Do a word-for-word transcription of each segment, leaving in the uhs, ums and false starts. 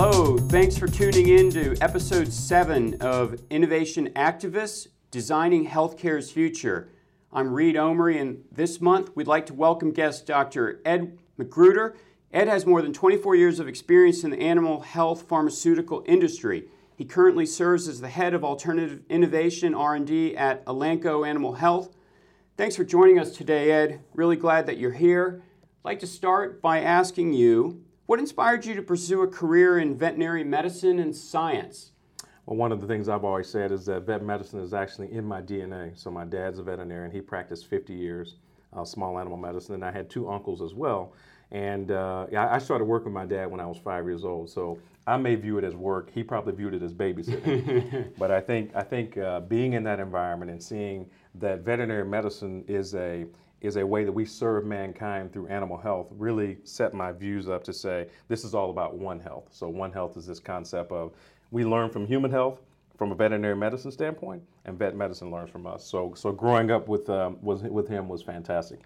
Hello, thanks for tuning in to episode seven of Innovation Activists, Designing Healthcare's Future. I'm Reed Omary, and this month we'd like to welcome guest Doctor Ed McGruder. Ed has more than twenty-four years of experience in the animal health pharmaceutical industry. He currently serves as the head of Alternative Innovation R and D at Elanco Animal Health. Thanks for joining us today, Ed. Really glad that you're here. I'd like to start by asking you, what inspired you to pursue a career in veterinary medicine and science? Well, one of the things I've always said is that vet medicine is actually in my D N A. So my dad's a veterinarian. He practiced fifty years, uh, small animal medicine, and I had two uncles as well. And uh, I started working with my dad when I was five years old. So I may view it as work. He probably viewed it as babysitting. But I think I think uh, being in that environment and seeing that veterinary medicine is a is a way that we serve mankind through animal health really set my views up to say, this is all about One Health. So One Health is this concept of we learn from human health from a veterinary medicine standpoint, and vet medicine learns from us. So so growing up with, um, was, with him was fantastic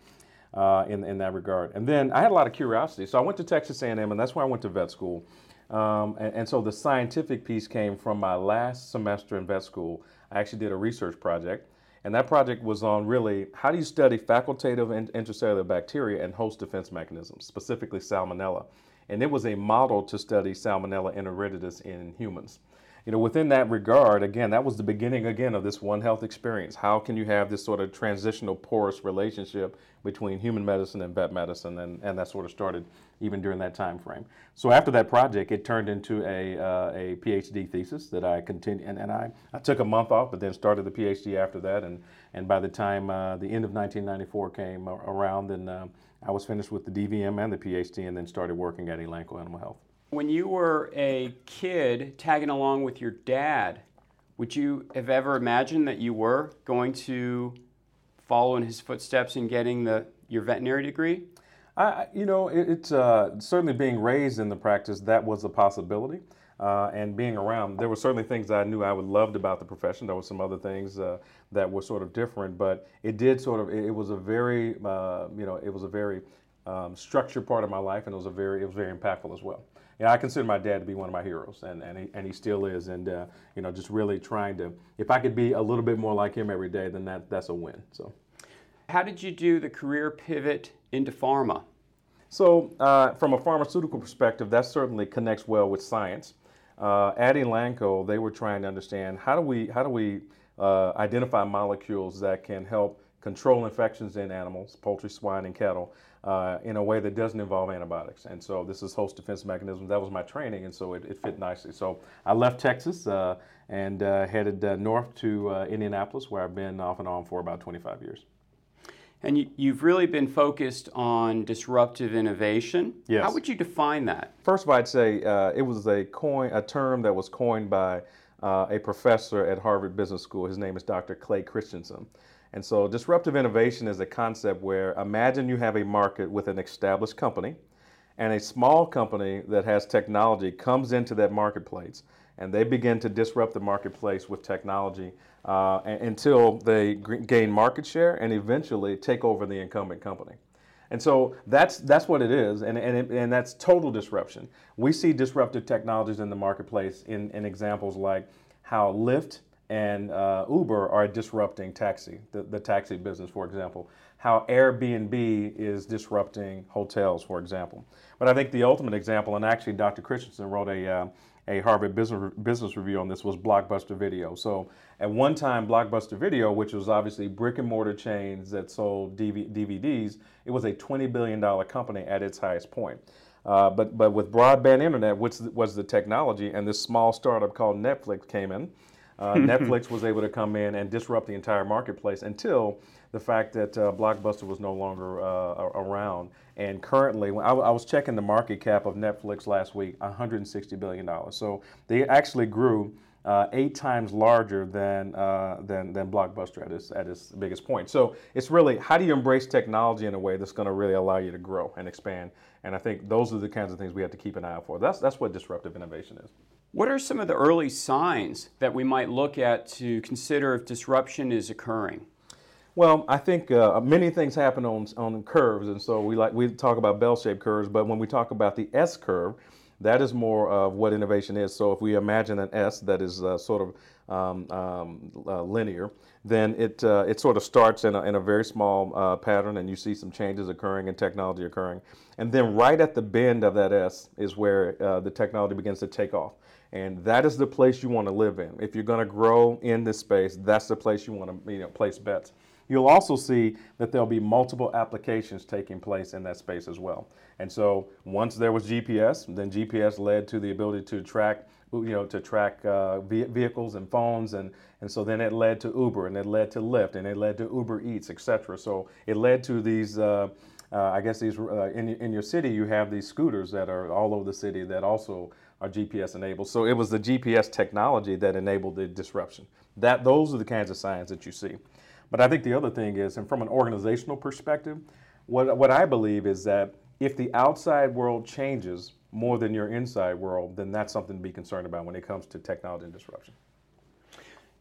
uh, in, in that regard. And then I had a lot of curiosity. So I went to Texas A and M, and that's where I went to vet school. Um, and, and so the scientific piece came from my last semester in vet school. I actually did a research project. And that project was on really, how do you study facultative and intracellular bacteria and host defense mechanisms, specifically Salmonella. And it was a model to study Salmonella enteritidis in humans. You know, within that regard, again, that was the beginning, again, of this One Health experience. How can you have this sort of transitional porous relationship between human medicine and vet medicine? And, and that sort of started even during that time frame. So after that project, it turned into a, uh, a PhD thesis that I continued, and, and I, I took a month off, but then started the PhD after that. And, and by the time uh, the end of nineteen ninety-four came around, and uh, I was finished with the D V M and the PhD, and then started working at Elanco Animal Health. When you were a kid tagging along with your dad, would you have ever imagined that you were going to follow in his footsteps in getting the your veterinary degree? I, you know, it, it's uh, certainly being raised in the practice, that was a possibility. Uh, and being around, there were certainly things I knew I would loved about the profession. There were some other things uh, that were sort of different, but it did sort of, it, it was a very, uh, you know, it was a very um, structured part of my life, and it was a very, it was very impactful as well. You know, I consider my dad to be one of my heroes, and, and, he, and he still is. And, uh, you know, just really trying to, if I could be a little bit more like him every day, then that, that's a win. So, how did you do the career pivot into pharma? So, uh, from a pharmaceutical perspective, that certainly connects well with science. Uh, at Elanco, they were trying to understand how do we, how do we uh, identify molecules that can help control infections in animals, poultry, swine, and cattle, uh, in a way that doesn't involve antibiotics. And so this is host defense mechanisms. That was my training, and so it, it fit nicely. So I left Texas uh, and uh, headed uh, north to uh, Indianapolis, where I've been off and on for about twenty-five years. And you, you've really been focused on disruptive innovation. Yes. How would you define that? First of all, I'd say uh, it was a coin, a term that was coined by uh, a professor at Harvard Business School. His name is Doctor Clay Christensen. And so disruptive innovation is a concept where imagine you have a market with an established company, and a small company that has technology comes into that marketplace, and they begin to disrupt the marketplace with technology uh, until they g- gain market share and eventually take over the incumbent company. And so that's that's what it is, and and, it, and that's total disruption. We see disruptive technologies in the marketplace in, in examples like how Lyft and uh, Uber are disrupting taxi, the, the taxi business, for example. How Airbnb is disrupting hotels, for example. But I think the ultimate example, and actually Doctor Christensen wrote a uh, a Harvard Business Business Review on this, was Blockbuster Video. So at one time, Blockbuster Video, which was obviously brick and mortar chains that sold D V- D V Ds, it was a twenty billion dollars company at its highest point. Uh, but, but with broadband internet, which was the technology, and this small startup called Netflix came in, Uh, Netflix was able to come in and disrupt the entire marketplace until the fact that uh, Blockbuster was no longer uh, around. And currently, when I, w- I was checking the market cap of Netflix last week, one hundred sixty billion dollars. So they actually grew uh, eight times larger than uh, than, than Blockbuster at its, at its biggest point. So it's really, how do you embrace technology in a way that's going to really allow you to grow and expand? And I think those are the kinds of things we have to keep an eye out for. That's, that's what disruptive innovation is. What are some of the early signs that we might look at to consider if disruption is occurring? Well, I think uh, many things happen on on curves, and so we like we talk about bell-shaped curves, but when we talk about the S curve, That is more of what innovation is. So if we imagine an S that is uh, sort of um, um, uh, linear, then it, uh, it sort of starts in a, in a very small uh, pattern, and you see some changes occurring and technology occurring. And then right at the bend of that S is where uh, the technology begins to take off. And that is the place you want to live in. If you're going to grow in this space, that's the place you want to you know, place bets. You'll also see that there'll be multiple applications taking place in that space as well. And so once there was G P S, then G P S led to the ability to track, you know, to track uh, vehicles and phones, and, and so then it led to Uber, and it led to Lyft, and it led to Uber Eats, et cetera. So it led to these, uh, uh, I guess these, uh, in, in your city, you have these scooters that are all over the city that also are G P S enabled. So it was the G P S technology that enabled the disruption. That, those are the kinds of signs that you see. But I think the other thing is, and from an organizational perspective, what, what I believe is that if the outside world changes more than your inside world, then that's something to be concerned about when it comes to technology and disruption.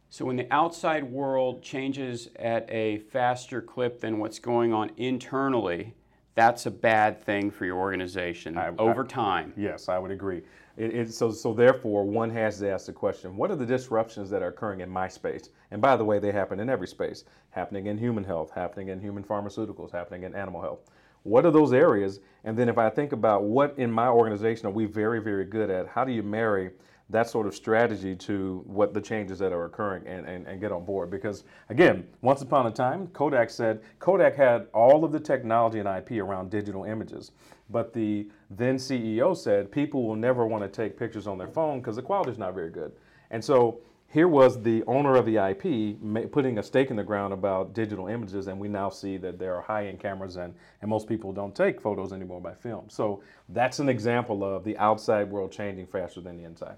So when the outside world changes at a faster clip than what's going on internally, that's a bad thing for your organization I, over I, time. Yes, I would agree. It, it, so, so therefore, one has to ask the question, what are the disruptions that are occurring in my space? And by the way, they happen in every space, happening in human health, happening in human pharmaceuticals, happening in animal health. What are those areas? And then if I think about what in my organization are we very, very good at, how do you marry that sort of strategy to what the changes that are occurring and, and, and get on board? Because again, once upon a time, Kodak said, Kodak had all of the technology and I P around digital images, but the then C E O said, people will never want to take pictures on their phone because the quality is not very good. And so here was the owner of the I P putting a stake in the ground about digital images, and we now see that there are high-end cameras, and, and most people don't take photos anymore by film. So that's an example of the outside world changing faster than the inside.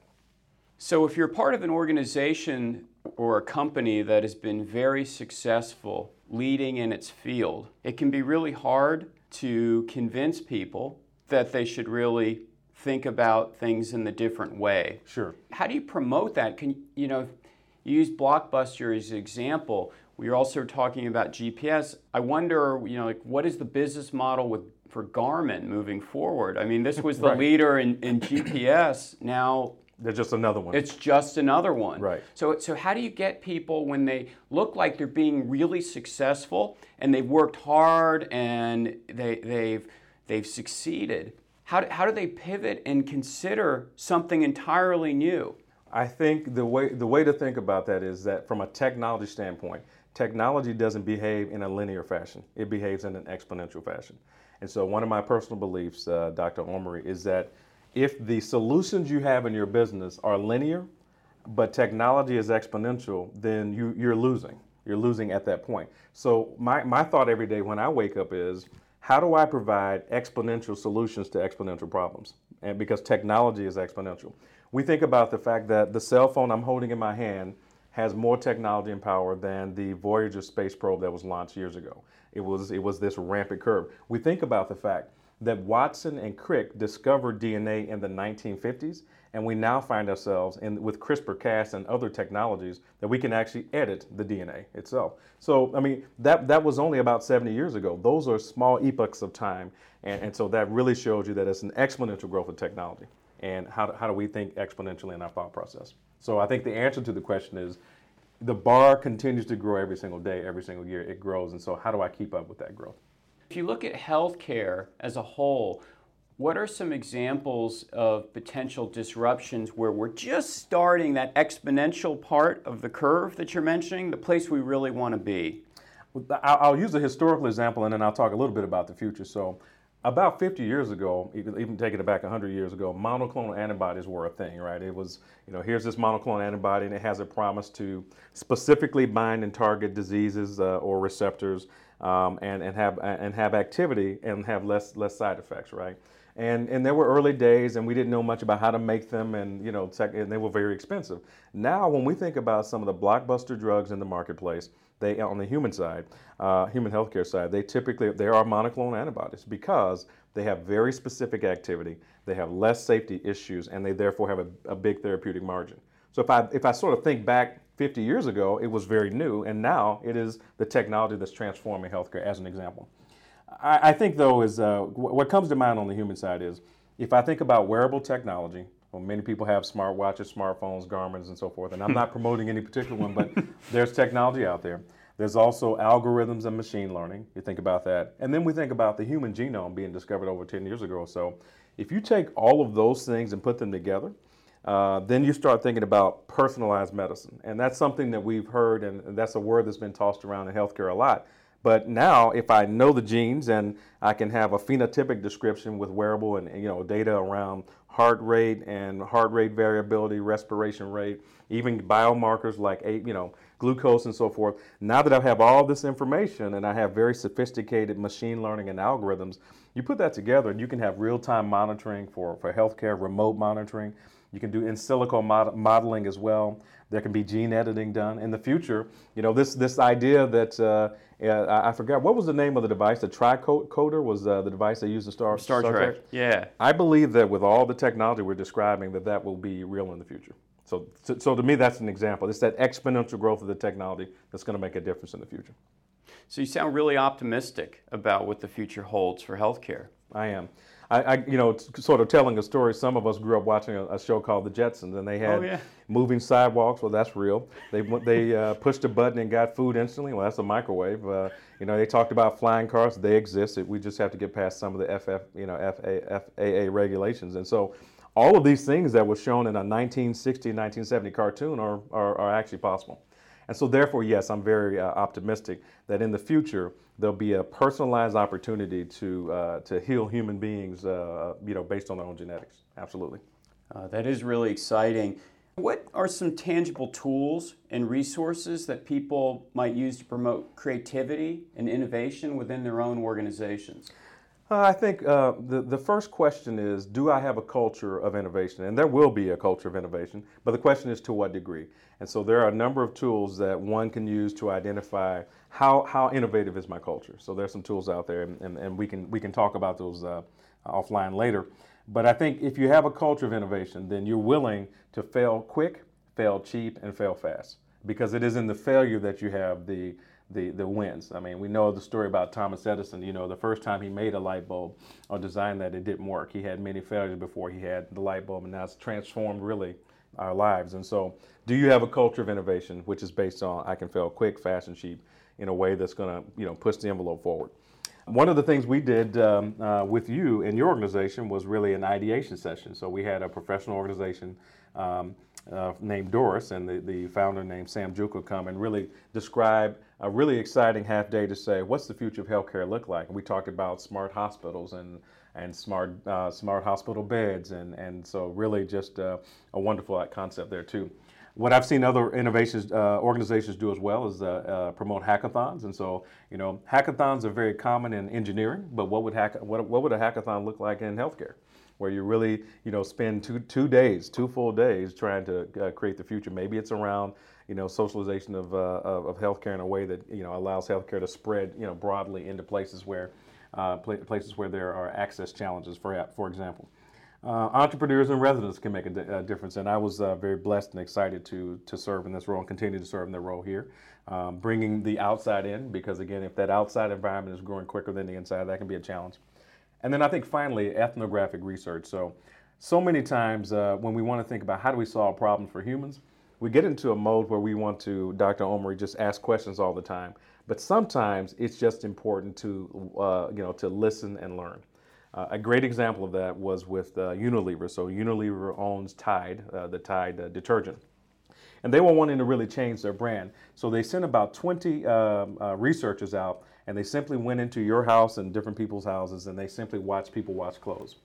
So if you're part of an organization or a company that has been very successful leading in its field, it can be really hard to convince people that they should really think about things in a different way. Sure. How do you promote that? Can you know, you use Blockbuster as an example. We are also talking about G P S. I wonder, you know, like what is the business model with for Garmin moving forward? I mean, this was the right. leader in, in G P S. Now they're just another one. It's just another one. Right. So, so how do you get people when they look like they're being really successful and they've worked hard and they, they've they've succeeded? How do, how do they pivot and consider something entirely new? I think the way the way to think about that is that from a technology standpoint, technology doesn't behave in a linear fashion. It behaves in an exponential fashion. And so one of my personal beliefs, uh, Doctor Omary, is that if the solutions you have in your business are linear, but technology is exponential, then you, you're losing. You're losing at that point. So my, my thought every day when I wake up is, how do I provide exponential solutions to exponential problems? And because technology is exponential. We think about the fact that the cell phone I'm holding in my hand has more technology and power than the Voyager space probe that was launched years ago. It was, it was this rampant curve. We think about the fact that Watson and Crick discovered D N A in the nineteen fifties, and we now find ourselves in with CRISPR-Cas and other technologies that we can actually edit the D N A itself. So, I mean, that, that was only about seventy years ago. Those are small epochs of time, and, and so that really shows you that it's an exponential growth of technology, and how do, how do we think exponentially in our thought process? So I think the answer to the question is, the bar continues to grow every single day, every single year it grows, and so how do I keep up with that growth? If you look at healthcare as a whole, what are some examples of potential disruptions where we're just starting that exponential part of the curve that you're mentioning, the place we really want to be? I'll use a historical example and then I'll talk a little bit about the future. So about fifty years ago, even taking it back one hundred years ago, monoclonal antibodies were a thing, right? It was, you know, here's this monoclonal antibody and it has a promise to specifically bind and target diseases uh, or receptors. Um, and, and have and have activity and have less less side effects, right? And and there were early days, and we didn't know much about how to make them, and you know, tech, and they were very expensive. Now, when we think about some of the blockbuster drugs in the marketplace, they on the human side, uh, human healthcare side, they typically there are monoclonal antibodies because they have very specific activity, they have less safety issues, and they therefore have a, a big therapeutic margin. So if I if I sort of think back fifty years ago, it was very new, and now it is the technology that's transforming healthcare, as an example. I, I think, though, is uh, w- what comes to mind on the human side is if I think about wearable technology, well, many people have smartwatches, smartphones, Garmin's, and so forth, and I'm not promoting any particular one, but there's technology out there. There's also algorithms and machine learning. You think about that. And then we think about the human genome being discovered over ten years ago or so. If you take all of those things and put them together, uh, then you start thinking about personalized medicine. And that's something that we've heard, and that's a word that's been tossed around in healthcare a lot. But now, if I know the genes and I can have a phenotypic description with wearable and, you know, data around heart rate and heart rate variability, respiration rate, even biomarkers like, you know, glucose and so forth. Now that I have all this information and I have very sophisticated machine learning and algorithms, you put that together and you can have real-time monitoring for, for healthcare, remote monitoring. You can do in silico mod- modeling as well. There can be gene editing done. In the future, you know, this this idea that, uh, uh, I forgot, what was the name of the device? The tricoder was uh, the device they used in Star, Star, Star Trek. Trek. Yeah. I believe that with all the technology we're describing, that that will be real in the future. So, so, so to me, that's an example. It's that exponential growth of the technology that's going to make a difference in the future. So you sound really optimistic about what the future holds for healthcare. I am. I, I, you know, sort of telling a story, some of us grew up watching a, a show called The Jetsons, and they had oh, yeah. moving sidewalks. Well, that's real. They they uh, pushed a button and got food instantly. Well, that's a microwave. Uh, you know, they talked about flying cars. They exist. We just have to get past some of the F F, you know, F A A regulations. And so all of these things that were shown in a nineteen sixty, nineteen seventy cartoon are, are, are actually possible. And so therefore, yes, I'm very uh, optimistic that in the future, there'll be a personalized opportunity to uh, to heal human beings, uh, you know, based on their own genetics. Absolutely. Uh, that is really exciting. What are some tangible tools and resources that people might use to promote creativity and innovation within their own organizations? Uh, I think uh, the, the first question is, do I have a culture of innovation? And there will be a culture of innovation, but the question is to what degree? And so there are a number of tools that one can use to identify how how innovative is my culture. So there's some tools out there, and, and, and we can we can talk about those uh, offline later. But I think if you have a culture of innovation, then you're willing to fail quick, fail cheap, and fail fast, because it is in the failure that you have the The, the wins. I mean, we know the story about Thomas Edison. You know, the first time he made a light bulb or designed that, it didn't work. He had many failures before he had the light bulb, and now it's transformed really our lives. And so, do you have a culture of innovation, which is based on I can fail quick, fast, and cheap in a way that's going to, you know, push the envelope forward? One of the things we did um, uh, with you in your organization was really an ideation session. So we had a professional organization um, Uh, named Doris, and the, the founder named Sam Juca come and really describe a really exciting half day to say, what's the future of healthcare look like? And we talked about smart hospitals and and smart uh, smart hospital beds, and, and so really just uh, a wonderful concept there too. What I've seen other innovations uh, organizations do as well is uh, uh, promote hackathons, and so you know hackathons are very common in engineering. But what would hack what what would a hackathon look like in healthcare? Where you really, you know, spend two two days, two full days trying to uh, create the future. Maybe it's around, you know, socialization of, uh, of of healthcare in a way that, you know, allows healthcare to spread, you know, broadly into places where uh, places where there are access challenges. For for example, uh, entrepreneurs and residents can make a, di- a difference. And I was uh, very blessed and excited to to serve in this role and continue to serve in the role here, um, bringing the outside in, because again, if that outside environment is growing quicker than the inside, that can be a challenge. And then I think finally, ethnographic research. So, so many times uh, when we want to think about how do we solve problems for humans, we get into a mode where we want to, Doctor Omary, just ask questions all the time. But sometimes it's just important to, uh, you know, to listen and learn. Uh, a great example of that was with uh, Unilever. So Unilever owns Tide, uh, the Tide uh, detergent. And they were wanting to really change their brand. So they sent about twenty um, uh, researchers out, and they simply went into your house and different people's houses, and they simply watched people wash clothes.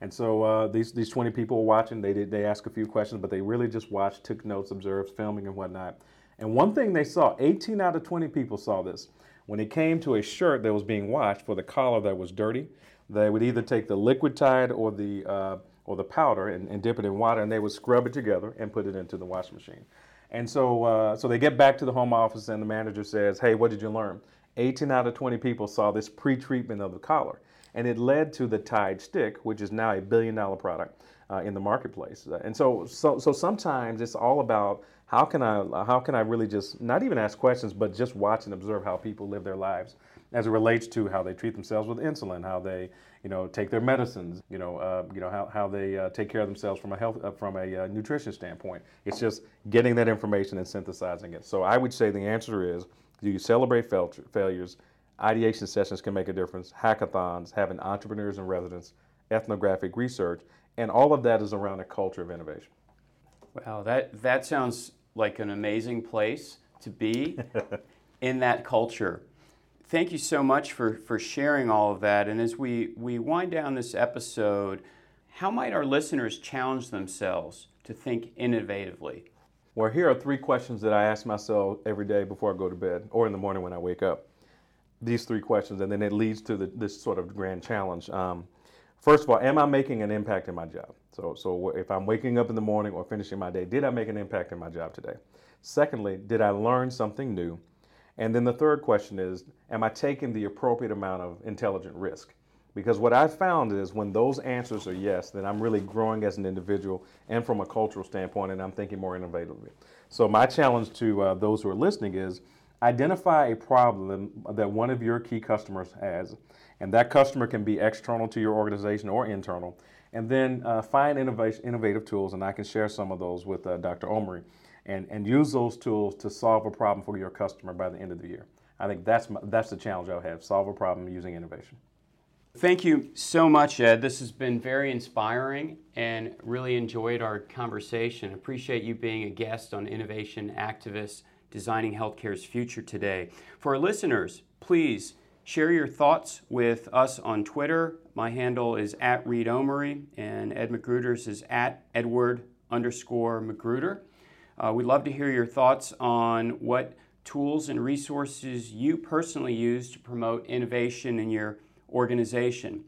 And so uh, these these twenty people were watching. They did they asked a few questions, but they really just watched, took notes, observed, filming and whatnot. And one thing they saw, eighteen out of twenty people saw this. When it came to a shirt that was being washed for the collar that was dirty, they would either take the liquid Tide or the uh, or the powder and, and dip it in water, and they would scrub it together and put it into the washing machine. And so, uh, so they get back to the home office, and the manager says, hey, what did you learn? eighteen out of twenty people saw this pre-treatment of the collar, and it led to the Tide Stick, which is now a billion-dollar product uh, in the marketplace. And so, so, so sometimes it's all about how can I, how can I really just not even ask questions, but just watch and observe how people live their lives as it relates to how they treat themselves with insulin, how they, you know, take their medicines, you know, uh, you know how how they uh, take care of themselves from a health uh, from a uh, nutrition standpoint. It's just getting that information and synthesizing it. So I would say the answer is: do you celebrate fail- failures? Ideation sessions can make a difference. Hackathons, having entrepreneurs in residence, ethnographic research, and all of that is around a culture of innovation. Wow, that that sounds like an amazing place to be in that culture. Thank you so much for, for sharing all of that. And as we, we wind down this episode, how might our listeners challenge themselves to think innovatively? Well, here are three questions that I ask myself every day before I go to bed or in the morning when I wake up. These three questions, and then it leads to the, this sort of grand challenge. Um, first of all, am I making an impact in my job? So, so if I'm waking up in the morning or finishing my day, did I make an impact in my job today? Secondly, did I learn something new? And then the third question is, am I taking the appropriate amount of intelligent risk? Because what I've found is when those answers are yes, then I'm really growing as an individual and from a cultural standpoint, and I'm thinking more innovatively. So my challenge to uh, those who are listening is identify a problem that one of your key customers has, and that customer can be external to your organization or internal, and then uh, find innovation, innovative tools, and I can share some of those with uh, Doctor Omary. And, and use those tools to solve a problem for your customer by the end of the year. I think that's my, that's the challenge I'll have, solve a problem using innovation. Thank you so much, Ed. This has been very inspiring and really enjoyed our conversation. Appreciate you being a guest on Innovation Activists, Designing Healthcare's Future today. For our listeners, please share your thoughts with us on Twitter. My handle is at Reed Omary, and Ed McGruder's is at Edward underscore McGruder. Uh, we'd love to hear your thoughts on what tools and resources you personally use to promote innovation in your organization.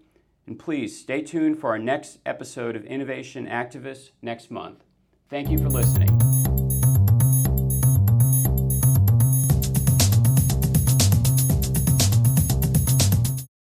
And please stay tuned for our next episode of Innovation Activists next month. Thank you for listening.